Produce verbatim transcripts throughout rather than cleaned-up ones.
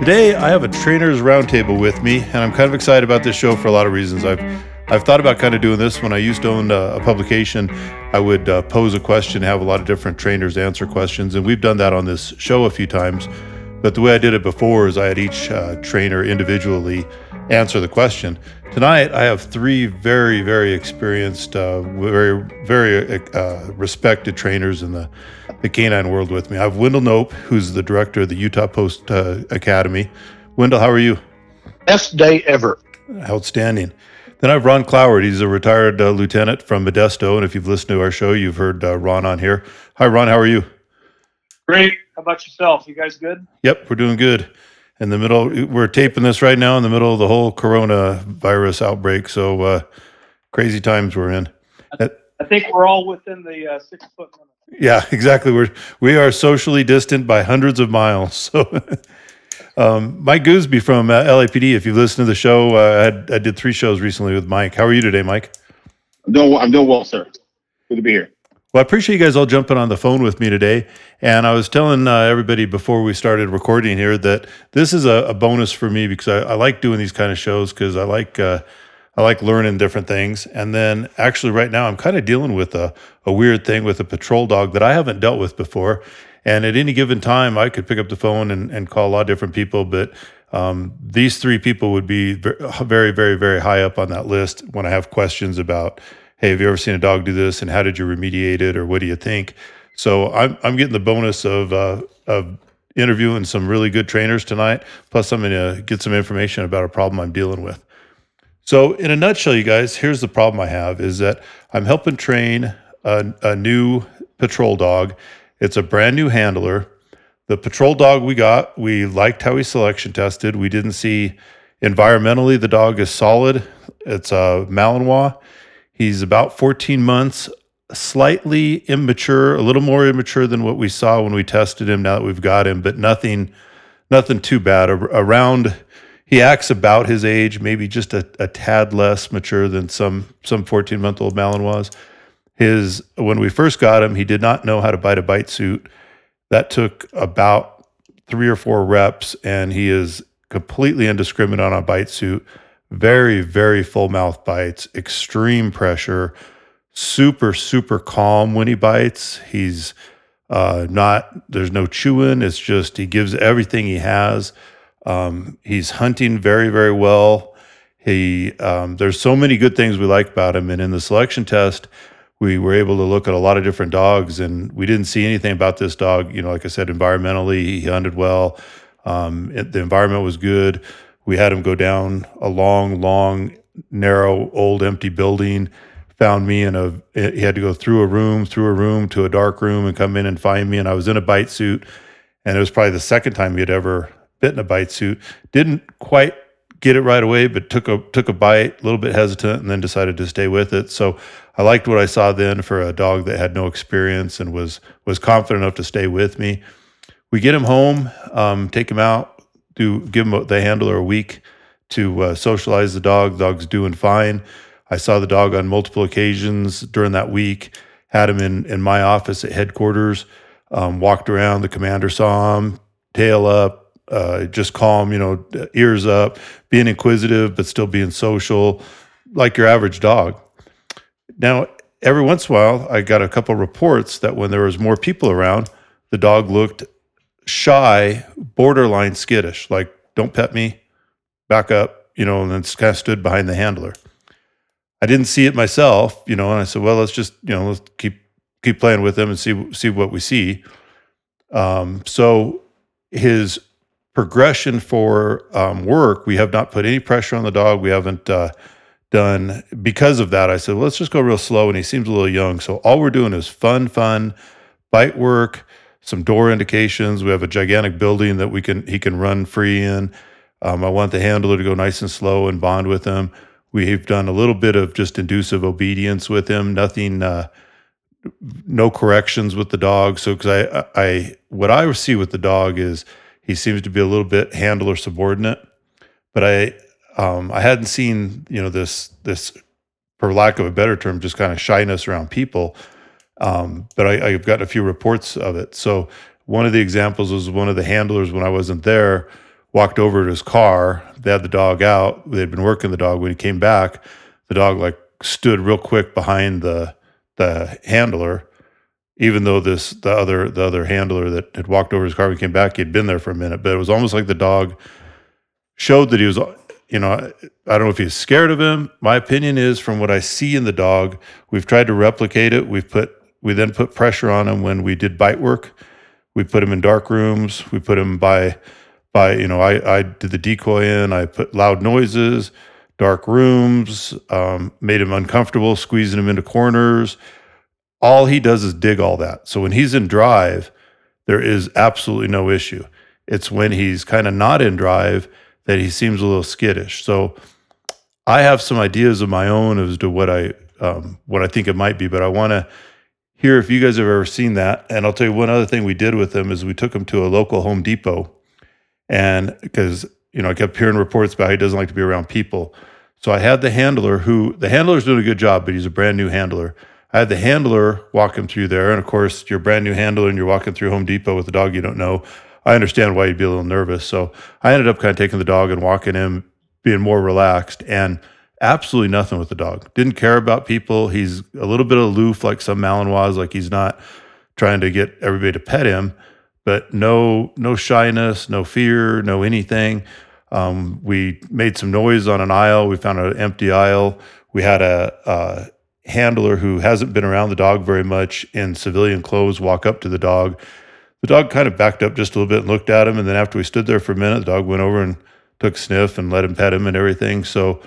Today, I have a trainer's roundtable with me, and I'm kind of excited about this show for a lot of reasons. I've I've thought about kind of doing this. When I used to own a, a publication, I would uh, pose a question, have a lot of different trainers answer questions, and we've done that on this show a few times. But the way I did it before is I had each uh, trainer individually answer the question. Tonight, I have three very, very experienced, uh, very, very uh, respected trainers in the, the canine world with me. I have Wendell Nope, who's the director of the Utah Post uh, Academy. Wendell, how are you? Best day ever. Outstanding. Then I have Ron Cloward. He's a retired uh, lieutenant from Modesto, and if you've listened to our show, you've heard uh, Ron on here. Hi, Ron. How are you? Great. How about yourself? You guys good? Yep, we're doing good. In the middle, we're taping this right now in the middle of the whole coronavirus outbreak. So uh, crazy times we're in. I, th- I think we're all within the uh, six foot limit. Yeah, exactly. We're we are socially distant by hundreds of miles. So um, Mike Goosby from uh, L A P D. If you've listened to the show, uh, I, had, I did three shows recently with Mike. How are you today, Mike? I'm doing, I'm doing well, sir. Good to be here. Well, I appreciate you guys all jumping on the phone with me today. And I was telling uh, everybody before we started recording here that this is a, a bonus for me because I, I like doing these kind of shows because I like uh, I like learning different things. And then actually right now I'm kind of dealing with a, a weird thing with a patrol dog that I haven't dealt with before. And at any given time, I could pick up the phone and, and call a lot of different people. But um, these three people would be very, very, very high up on that list when I have questions about, hey, have you ever seen a dog do this, and how did you remediate it, or what do you think? So I'm I'm getting the bonus of uh, of interviewing some really good trainers tonight, plus I'm going to get some information about a problem I'm dealing with. So in a nutshell, you guys, here's the problem I have is that I'm helping train a, a new patrol dog. It's a brand new handler. The patrol dog we got, we liked how he selection tested. We didn't see environmentally the dog is solid. It's a Malinois. He's about fourteen months, slightly immature, a little more immature than what we saw when we tested him now that we've got him, but nothing nothing too bad. Around, he acts about his age, maybe just a, a tad less mature than some some fourteen-month-old Malinois. His, when we first got him, he did not know how to bite a bite suit. That took about three or four reps, and he is completely indiscriminate on a bite suit. Very, very full mouth bites, extreme pressure, super, super calm when he bites. He's uh, not, there's no chewing. It's just he gives everything he has. Um, he's hunting very, very well. He um, there's so many good things we like about him. And in the selection test, we were able to look at a lot of different dogs, and we didn't see anything about this dog. You know, like I said, environmentally, he hunted well. Um, it, the environment was good. We had him go down a long, long, narrow, old, empty building, found me in a, he had to go through a room, through a room to a dark room and come in and find me. And I was in a bite suit, and it was probably the second time he had ever bitten a bite suit. Didn't quite get it right away, but took a, took a bite, a little bit hesitant, and then decided to stay with it. So I liked what I saw then for a dog that had no experience and was, was confident enough to stay with me. We get him home, um, take him out, do give him the handler a week to uh, socialize the dog. The dog's doing fine. I saw the dog on multiple occasions during that week, had him in, in my office at headquarters, um, walked around. The commander saw him, tail up, uh, just calm, you know, ears up, being inquisitive, but still being social, like your average dog. Now, every once in a while, I got a couple reports that when there was more people around, the dog looked shy, borderline skittish, like, don't pet me, back up, you know, and then kind of stood behind the handler. I didn't see it myself, you know, and I said, well, let's just, you know, let's keep keep playing with him and see see what we see. Um, so his progression for um, work, we have not put any pressure on the dog. We haven't uh, done, because of that, I said, well, let's just go real slow, and he seems a little young. So all we're doing is fun, fun, bite work, some door indications. We have a gigantic building that we can he can run free in. Um, I want the handler to go nice and slow and bond with him. We've done a little bit of just inducive obedience with him. Nothing, uh, no corrections with the dog. So, because I, I, what I see with the dog is he seems to be a little bit handler subordinate. But I, um, I hadn't seen, you know, this this, for lack of a better term, just kind of shyness around people. Um, but I, I've gotten a few reports of it. So one of the examples was one of the handlers, when I wasn't there, walked over to his car. They had the dog out. They'd been working the dog. When he came back, the dog like stood real quick behind the the handler, even though this the other the other handler that had walked over his car when he came back, he'd been there for a minute. But it was almost like the dog showed that he was, you know, I don't know if he's scared of him. My opinion is, from what I see in the dog, we've tried to replicate it. We've put We then put pressure on him when we did bite work. We put him in dark rooms. We put him by, by you know, I, I did the decoy in. I put loud noises, dark rooms, um, made him uncomfortable, squeezing him into corners. All he does is dig all that. So when he's in drive, there is absolutely no issue. It's when he's kind of not in drive that he seems a little skittish. So I have some ideas of my own as to what I um, what I think it might be, but I want to here, if you guys have ever seen that. And I'll tell you one other thing we did with him is we took him to a local Home Depot, and because, you know, I kept hearing reports about how he doesn't like to be around people. So I had the handler who, the handler's doing a good job, but he's a brand new handler. I had the handler walk him through there. And of course, you're a brand new handler and you're walking through Home Depot with a dog you don't know. I understand why you'd be a little nervous. So I ended up kind of taking the dog and walking him, being more relaxed, and absolutely nothing with the dog. Didn't care about people. He's a little bit aloof, like some Malinois, like he's not trying to get everybody to pet him, but no no shyness, no fear, no anything. Um, we made some noise on an aisle. We found an empty aisle. We had a, a handler who hasn't been around the dog very much in civilian clothes walk up to the dog. The dog kind of backed up just a little bit and looked at him, and then after we stood there for a minute, the dog went over and took a sniff and let him pet him and everything. So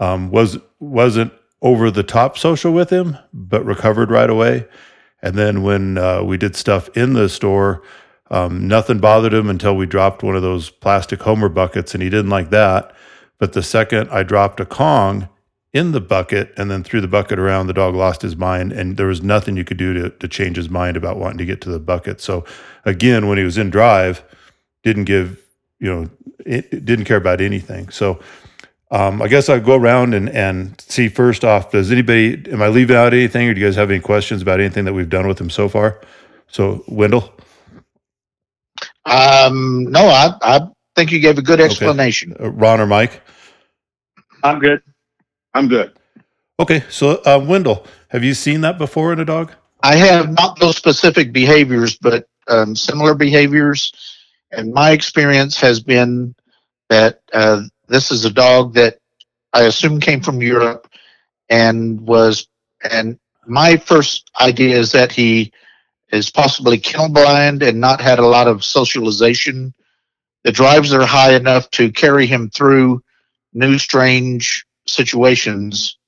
Um, was, wasn't over the top social with him, but recovered right away. And then when uh, we did stuff in the store, um, nothing bothered him until we dropped one of those plastic Homer buckets, and he didn't like that. But the second I dropped a Kong in the bucket and then threw the bucket around, the dog lost his mind, and there was nothing you could do to, to change his mind about wanting to get to the bucket. So again, when he was in drive, didn't give, you know, it, it didn't care about anything. So Um, I guess I'll go around and, and see first off, does anybody, am I leaving out anything, or do you guys have any questions about anything that we've done with him so far? So, Wendell? Um, no, I, I think you gave a good explanation. Okay. Uh, Ron or Mike? I'm good. I'm good. Okay. So, uh, Wendell, have you seen that before in a dog? I have, not those specific behaviors, but um, similar behaviors. And my experience has been that uh, this is a dog that I assume came from Europe, and was, and my first idea is that he is possibly kennel blind and not had a lot of socialization. The drives are high enough to carry him through new strange situations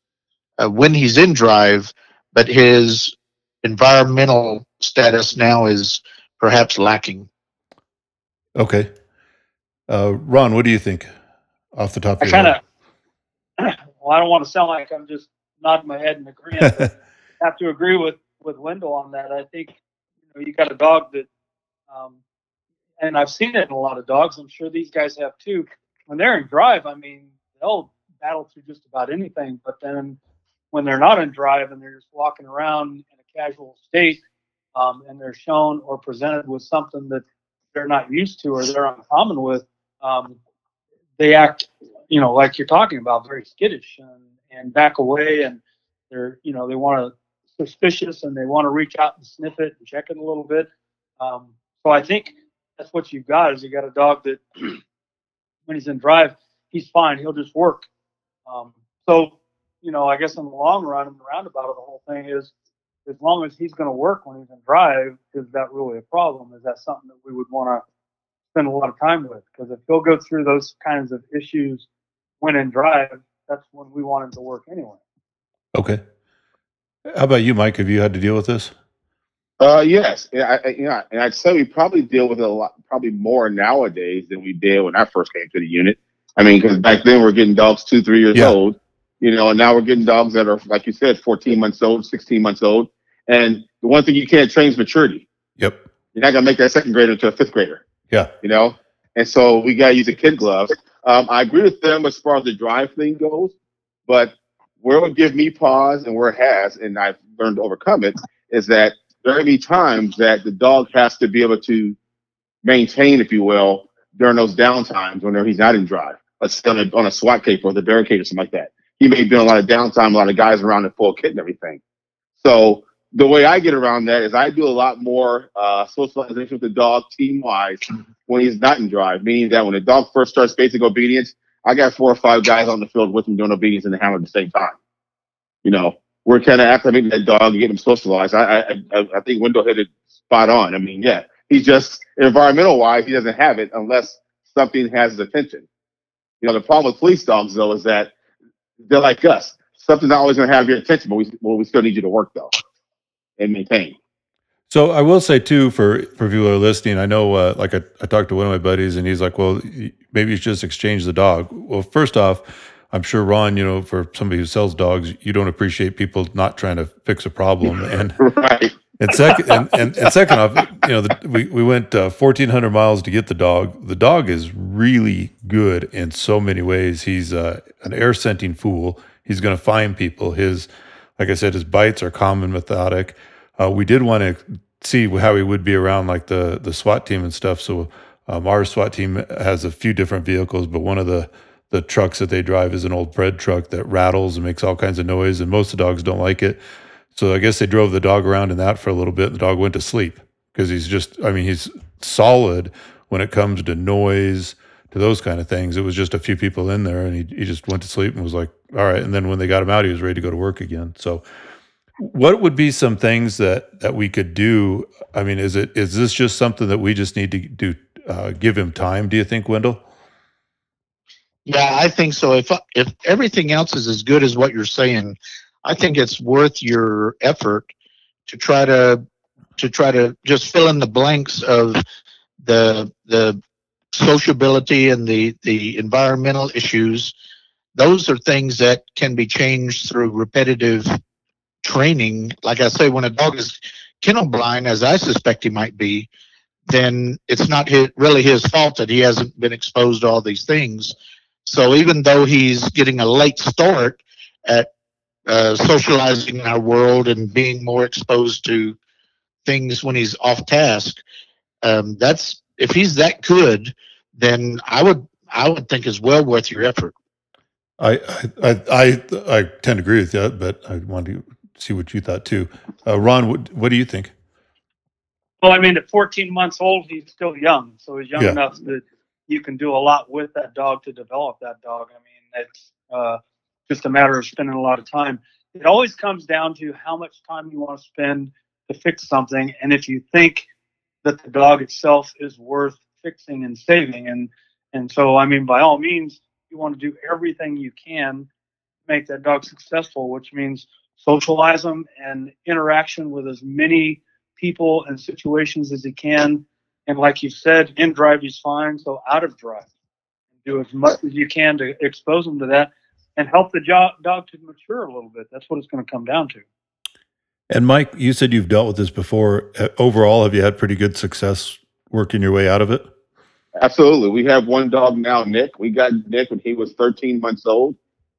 uh, when he's in drive, but his environmental status now is perhaps lacking. Okay. Uh, Ron, what do you think? Off the top of I your kinda, head. Well, I don't want to sound like I'm just nodding my head and agreeing. But I have to agree with, with Wendell on that. I think you know, you got a dog that, um, and I've seen it in a lot of dogs. I'm sure these guys have too. When they're in drive, I mean, they'll battle through just about anything. But then when they're not in drive and they're just walking around in a casual state, um, and they're shown or presented with something that they're not used to or they're uncommon with, um, they act, you know, like you're talking about, very skittish and, and back away, and they're, you know, they want to suspicious and they want to reach out and sniff it and check it a little bit. Um, so I think that's what you've got is you got a dog that when he's in drive, he's fine. He'll just work. Um, so, you know, I guess in the long run and the roundabout of the whole thing is as long as he's going to work when he's in drive, is that really a problem? Is that something that we would want to spend a lot of time with? Because if he'll go through those kinds of issues when in drive, that's when we want him to work anyway. Okay. How about you, Mike? Have you had to deal with this? Uh, yes, and I, you know, and I'd say we probably deal with it a lot, probably more nowadays than we did when I first came to the unit. I mean, because back then we we're getting dogs two, three years yeah. old, you know, and now we're getting dogs that are, like you said, fourteen months old, sixteen months old. And the one thing you can't train is maturity. Yep. You're not gonna make that second grader into a fifth grader. Yeah. You know, and so we gotta use the kid gloves. Um, I agree with them as far as the drive thing goes, but where it would give me pause and where it has, and I've learned to overcome it, is that there may be times that the dog has to be able to maintain, if you will, during those down times whenever he's not in drive, let's say on a, on a SWAT cape or the barricade or something like that. He may be on a lot of downtime, a lot of guys around the full kit and everything. So the way I get around that is I do a lot more uh, socialization with the dog team-wise when he's not in drive, meaning that when the dog first starts basic obedience, I got four or five guys on the field with him doing obedience and the handler at the same time. You know, we're kind of activating that dog and getting him socialized. I I, I think Wendell hit it spot on. I mean, yeah, he just, environmental-wise, he doesn't have it unless something has his attention. You know, the problem with police dogs, though, is that they're like us. Something's not always going to have your attention, but we, well, we still need you to work, though, and maintain. So I will say, too, for, for people who are listening, I know, uh, like, I, I talked to one of my buddies, and he's like, well, maybe you should just exchange the dog. Well, first off, I'm sure, Ron, you know, for somebody who sells dogs, you don't appreciate people not trying to fix a problem. And right. and, sec- and, and, and second off, you know, the, we, we went uh, fourteen hundred miles to get the dog. The dog is really good in so many ways. He's uh, an air-scenting fool. He's going to find people. His, like I said, his bites are calm and methodic. Uh, we did want to see how he would be around like the, the SWAT team and stuff. So um, our SWAT team has a few different vehicles, but one of the, the trucks that they drive is an old bread truck that rattles and makes all kinds of noise, and most of the dogs don't like it. So I guess they drove the dog around in that for a little bit, and the dog went to sleep because he's just, I mean, he's solid when it comes to noise, to those kind of things. It was just a few people in there, and he, he just went to sleep and was like, all right. And then when they got him out, he was ready to go to work again. So what would be some things that, that we could do? I mean, is it is this just something that we just need to do? Uh, give him time, do you think, Wendell? Yeah, I think so. If if everything else is as good as what you're saying, I think it's worth your effort to try to to try to just fill in the blanks of the the sociability and the the environmental issues. Those are things that can be changed through repetitive training. Like I say, when a dog is kennel blind, as I suspect he might be, then it's not his, really his fault that he hasn't been exposed to all these things. So even though he's getting a late start at uh, socializing in our world and being more exposed to things when he's off task, um, that's if he's that good, then I would I would think is well worth your effort. I I I, I tend to agree with that, but I wanted to see what you thought too. Uh, Ron, what, what do you think? Well, I mean, at fourteen months old, he's still young. So he's young yeah. enough that you can do a lot with that dog to develop that dog. I mean, it's uh, just a matter of spending a lot of time. It always comes down to how much time you want to spend to fix something. And if you think that the dog itself is worth fixing and saving. And, and so, I mean, by all means, you want to do everything you can to make that dog successful, which means socialize him and interaction with as many people and situations as he can. And like you said, in drive he's fine, so out of drive, do as much as you can to expose him to that and help the jo- dog to mature a little bit. That's what it's going to come down to. And Mike, you said you've dealt with this before. Overall, have you had pretty good success working your way out of it? Absolutely. We have one dog now, Nick. We got Nick when he was thirteen months old.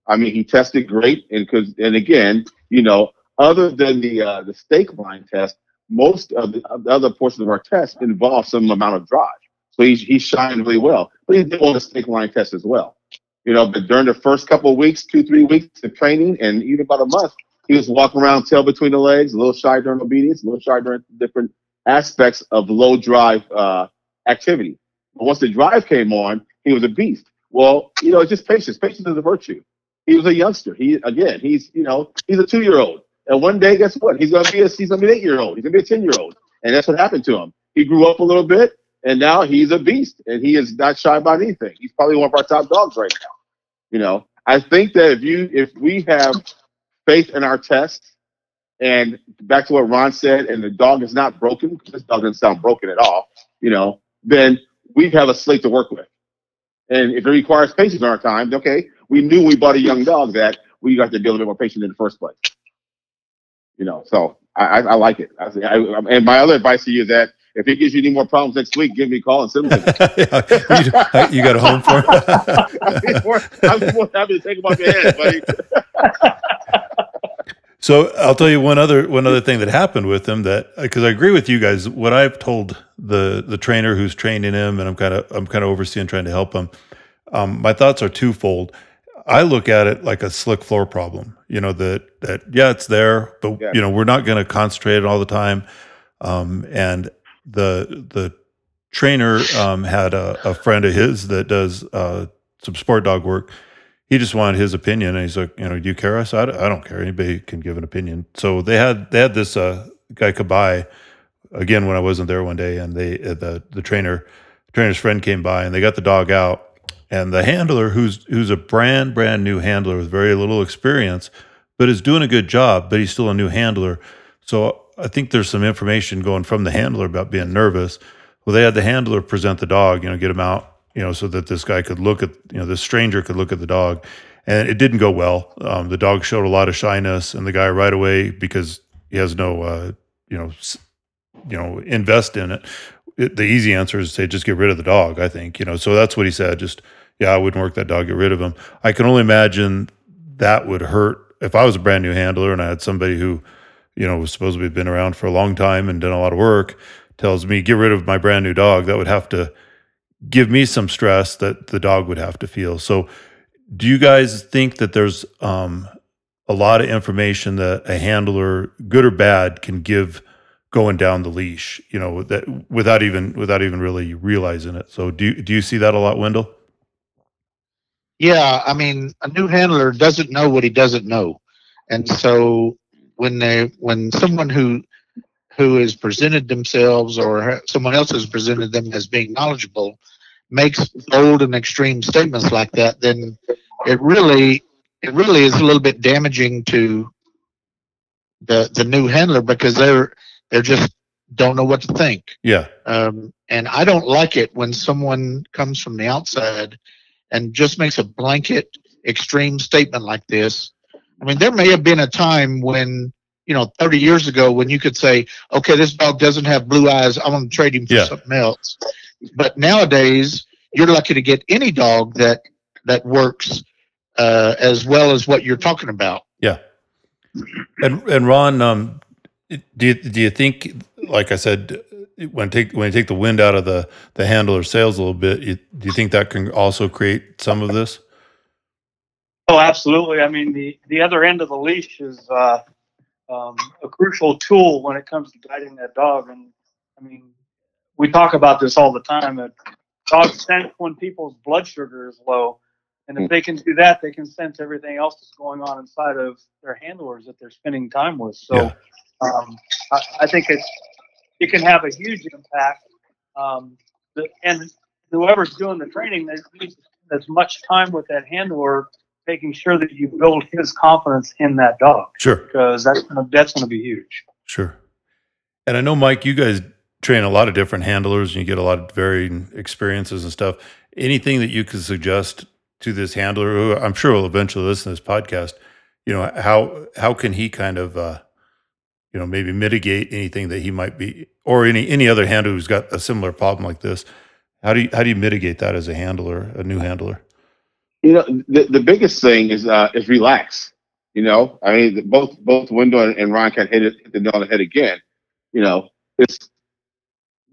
I mean, he tested great. And cause, and again, you know, other than the uh, the stake line test, most of the, of the other portions of our test involve some amount of drive. So he, he shined really well. But he did all the stake line test as well. You know, but during the first couple of weeks, two, three weeks of training, and even about a month, he was walking around, tail between the legs, a little shy during obedience, a little shy during different aspects of low drive uh, activity. But once the drive came on, he was a beast. Well, you know, it's just patience. Patience is a virtue. He was a youngster. He, again, he's, you know, he's a two-year-old. And one day, guess what? He's going to be a, he's going to be an eight-year-old. He's going to be a ten-year-old. And that's what happened to him. He grew up a little bit, and now he's a beast, and he is not shy about anything. He's probably one of our top dogs right now. You know, I think that if you, if we have faith in our tests, And back to what Ron said, and the dog is not broken, because this dog doesn't sound broken at all, you know, then we have a slate to work with. And if it requires patience on our time, okay, we knew we bought a young dog that we got to deal a bit more patient in the first place. You know, so I, I, I like it. I, I, and my other advice to you is that if it gives you any more problems next week, give me a call and send them to me. Yeah, you, you got a home for it? I'm more happy to take them off your head, buddy. So I'll tell you one other one other thing that happened with him, that because I agree with you guys. What I've told the the trainer who's training him, and I'm kind of I'm kind of overseeing, trying to help him. Um, my thoughts are twofold. I look at it like a slick floor problem. You know that that yeah, it's there, but yeah. you know we're not going to concentrate it all the time. Um, and the the trainer um, had a, a friend of his that does uh, some sport dog work. He just wanted his opinion, and he's like, you know, do you care? I said, I don't care. Anybody can give an opinion. So they had they had this uh, guy Kabai again when I wasn't there one day, and they uh, the the trainer the trainer's friend came by, and they got the dog out, and the handler who's who's a brand brand new handler with very little experience, but is doing a good job, but he's still a new handler. So I think there's some information going from the handler about being nervous. Well, they had the handler present the dog, you know, get him out. You know, so that this guy could look at, you know, this stranger could look at the dog, and it didn't go well. Um, the dog showed a lot of shyness, and the guy right away, because he has no, uh, you know, you know, invest in it. it. The easy answer is to say, just get rid of the dog, I think, you know, so that's what he said. Just, yeah, I wouldn't work that dog, get rid of him. I can only imagine that would hurt if I was a brand new handler and I had somebody who, you know, was supposed to be been around for a long time and done a lot of work tells me, get rid of my brand new dog. That would have to give me some stress that the dog would have to feel. So do you guys think that there's um, a lot of information that a handler, good or bad, can give going down the leash, you know, that without even without even really realizing it? So do you, do you see that a lot, Wendell? Yeah, I mean, a new handler doesn't know what he doesn't know. And so when they when someone who who has presented themselves or someone else has presented them as being knowledgeable makes bold and extreme statements like that, then it really it really is a little bit damaging to the the new handler, because they're they're just don't know what to think. Yeah. Um, and I don't like it when someone comes from the outside and just makes a blanket extreme statement like this. I mean, there may have been a time when, you know, thirty years ago when you could say, okay, this dog doesn't have blue eyes, I'm going to trade him for yeah. something else. But nowadays, you're lucky to get any dog that that works uh, as well as what you're talking about. Yeah. And and Ron, um, do you, do you think, like I said, when take when you take the wind out of the the handler's sails a little bit, you, do you think that can also create some of this? Oh, absolutely. I mean, the the other end of the leash is uh, um, a crucial tool when it comes to guiding that dog, and I mean. We talk about this all the time, that dogs sense when people's blood sugar is low. And if they can do that, they can sense everything else that's going on inside of their handlers that they're spending time with. So yeah. um, I, I think it's, it can have a huge impact. Um, the, and whoever's doing the training, they need as much time with that handler, making sure that you build his confidence in that dog. Sure. Because that's gonna, that's going to be huge. Sure. And I know, Mike, you guys train a lot of different handlers and you get a lot of varying experiences and stuff. Anything that you could suggest to this handler, who I'm sure will eventually listen to this podcast, you know, how, how can he kind of, uh, you know, maybe mitigate anything that he might be, or any, any other handler who's got a similar problem like this? How do you, how do you mitigate that as a handler, a new handler? You know, the, the biggest thing is, uh, is relax, you know, I mean, both, both Wendell and Ron can hit it, hit the nail on the head again. You know, it's,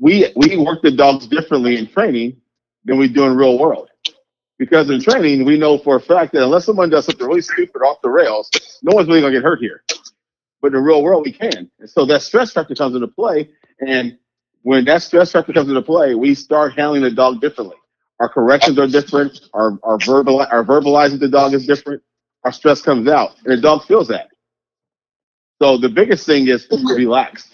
We we work the dogs differently in training than we do in real world, because in training we know for a fact that unless someone does something really stupid off the rails, no one's really gonna get hurt here. But in the real world we can, and so that stress factor comes into play. And when that stress factor comes into play, we start handling the dog differently. Our corrections are different. Our our verbal our verbalizing the dog is different. Our stress comes out, and the dog feels that. So the biggest thing is relax,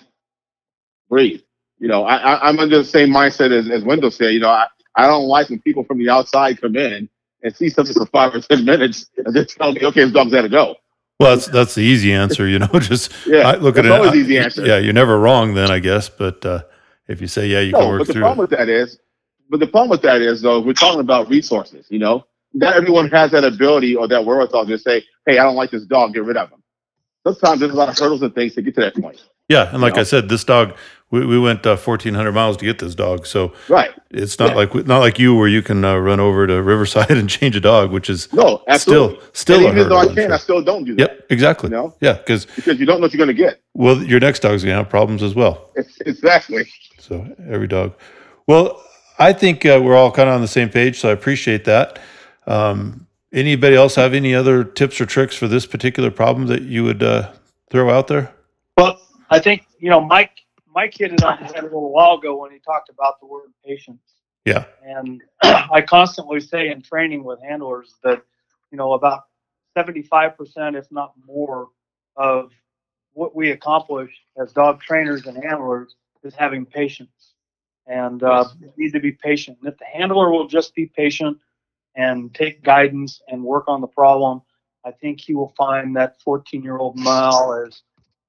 breathe. You know, I, I, I'm under the same mindset as, as Wendell said. You know, I, I don't like when people from the outside come in and see something for five or ten minutes and just tell me, okay, this dog's got to go. Well, that's that's the easy answer, you know. Just yeah, I look at it. Always I, easy answer. Yeah, you're never wrong then, I guess. But uh, if you say yeah, you no, can work but the through problem it. With that is, but the problem with that is though, we're talking about resources. You know, not everyone has that ability or that wherewithal to say, "Hey, I don't like this dog. Get rid of him." Sometimes there's a lot of hurdles and things to get to that point. Yeah, and like you know? I said, this dog, we we went uh, fourteen hundred miles to get this dog. So right, it's not yeah. like not like you where you can uh, run over to Riverside and change a dog, which is no, absolutely. still still. And a even though I can, I still don't do that. Yep, exactly. You know? Yeah, because because you don't know what you're going to get. Well, your next dog's going to have problems as well. It's, exactly. So every dog. Well, I think uh, we're all kind of on the same page. So I appreciate that. Um, anybody else have any other tips or tricks for this particular problem that you would uh, throw out there? Well, I think, you know, Mike Mike hit it on the head a little while ago when he talked about the word patience. Yeah. And I constantly say in training with handlers that, you know, about seventy-five percent, if not more, of what we accomplish as dog trainers and handlers is having patience. And uh, we need to be patient. And if the handler will just be patient and take guidance and work on the problem, I think he will find that fourteen-year-old mile as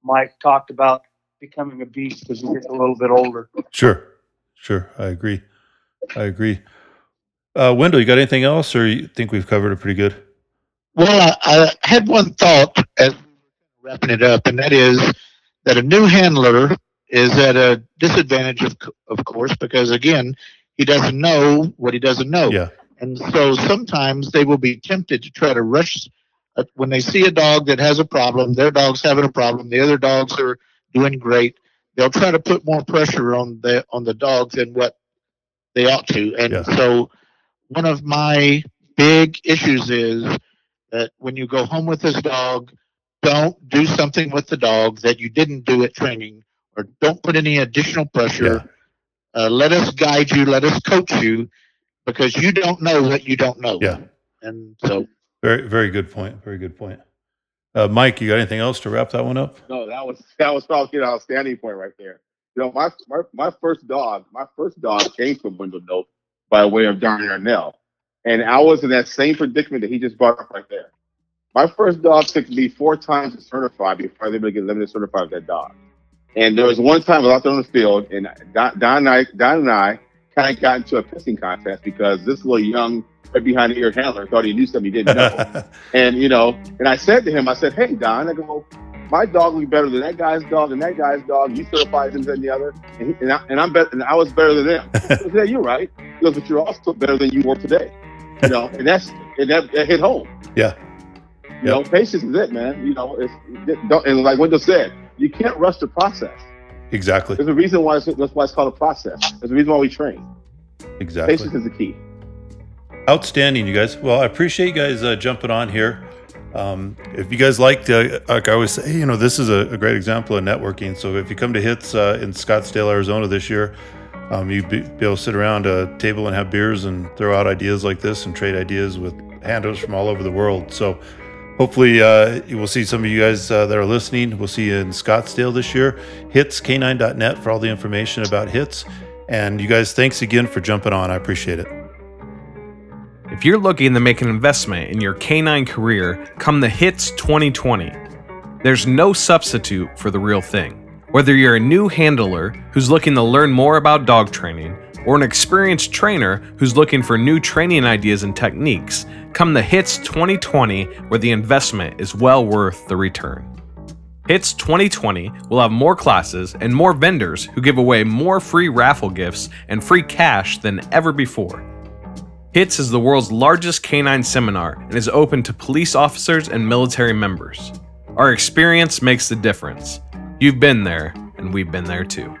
Mike talked about becoming a beast as he gets a little bit older. Sure. Sure. I agree. I agree. Uh, Wendell, you got anything else, or you think we've covered it pretty good? Well, I, I had one thought as wrapping it up, and that is that a new handler is at a disadvantage, of, of course, because, again, he doesn't know what he doesn't know. Yeah. And so sometimes they will be tempted to try to rush. When they see a dog that has a problem, their dog's having a problem, the other dogs are doing great, they'll try to put more pressure on the on the dog than what they ought to. And yeah. so one of my big issues is that when you go home with this dog, don't do something with the dog that you didn't do at training, or don't put any additional pressure. Yeah. Uh, let us guide you, let us coach you, because you don't know what you don't know. Yeah. And so... Very, very good point. Very good point. Uh, Mike, you got anything else to wrap that one up? No, that was that was probably an outstanding point right there. You know, my my, my first dog, my first dog came from Wendell Nope by way of Don Arnell, and I was in that same predicament that he just brought up right there. My first dog took me four times to certify before I was able to get limited certified with that dog. And there was one time I was out there on the field, and Don, Don and I, Don and I kind of got into a pissing contest because this little young right behind the ear handler thought he knew something he didn't know. And, you know, and I said to him, I said, hey, Don, I go, my dog looks better than that guy's dog and that guy's dog. You certified him than the other. And, he, and, I, and I'm better, and I was better than them. I said, yeah, you're right. He goes, but you're also better than you were today. You know, and that's, and that, that hit home. Yeah. You yep. know, patience is it, man. You know, it's, it, don't, and like Wendell said, you can't rush the process. Exactly. There's a reason why it's, that's why it's called a process. There's a reason why we train. Exactly. Patience is the key. Outstanding, you guys. Well, I appreciate you guys uh, jumping on here. Um, if you guys liked, uh, like I always say, you know, this is a, a great example of networking. So if you come to HITS uh, in Scottsdale, Arizona this year, um, you'd be, be able to sit around a table and have beers and throw out ideas like this and trade ideas with handlers from all over the world. So hopefully uh, we'll see some of you guys uh, that are listening. We'll see you in Scottsdale this year. Hits K nine dot net for all the information about HITS. And you guys, thanks again for jumping on. I appreciate it. If you're looking to make an investment in your canine career, come to HITS twenty twenty. There's no substitute for the real thing. Whether you're a new handler who's looking to learn more about dog training, or an experienced trainer who's looking for new training ideas and techniques, come to HITS twenty twenty, where the investment is well worth the return. HITS twenty twenty will have more classes and more vendors who give away more free raffle gifts and free cash than ever before. HITS is the world's largest canine seminar and is open to police officers and military members. Our experience makes the difference. You've been there, and we've been there too.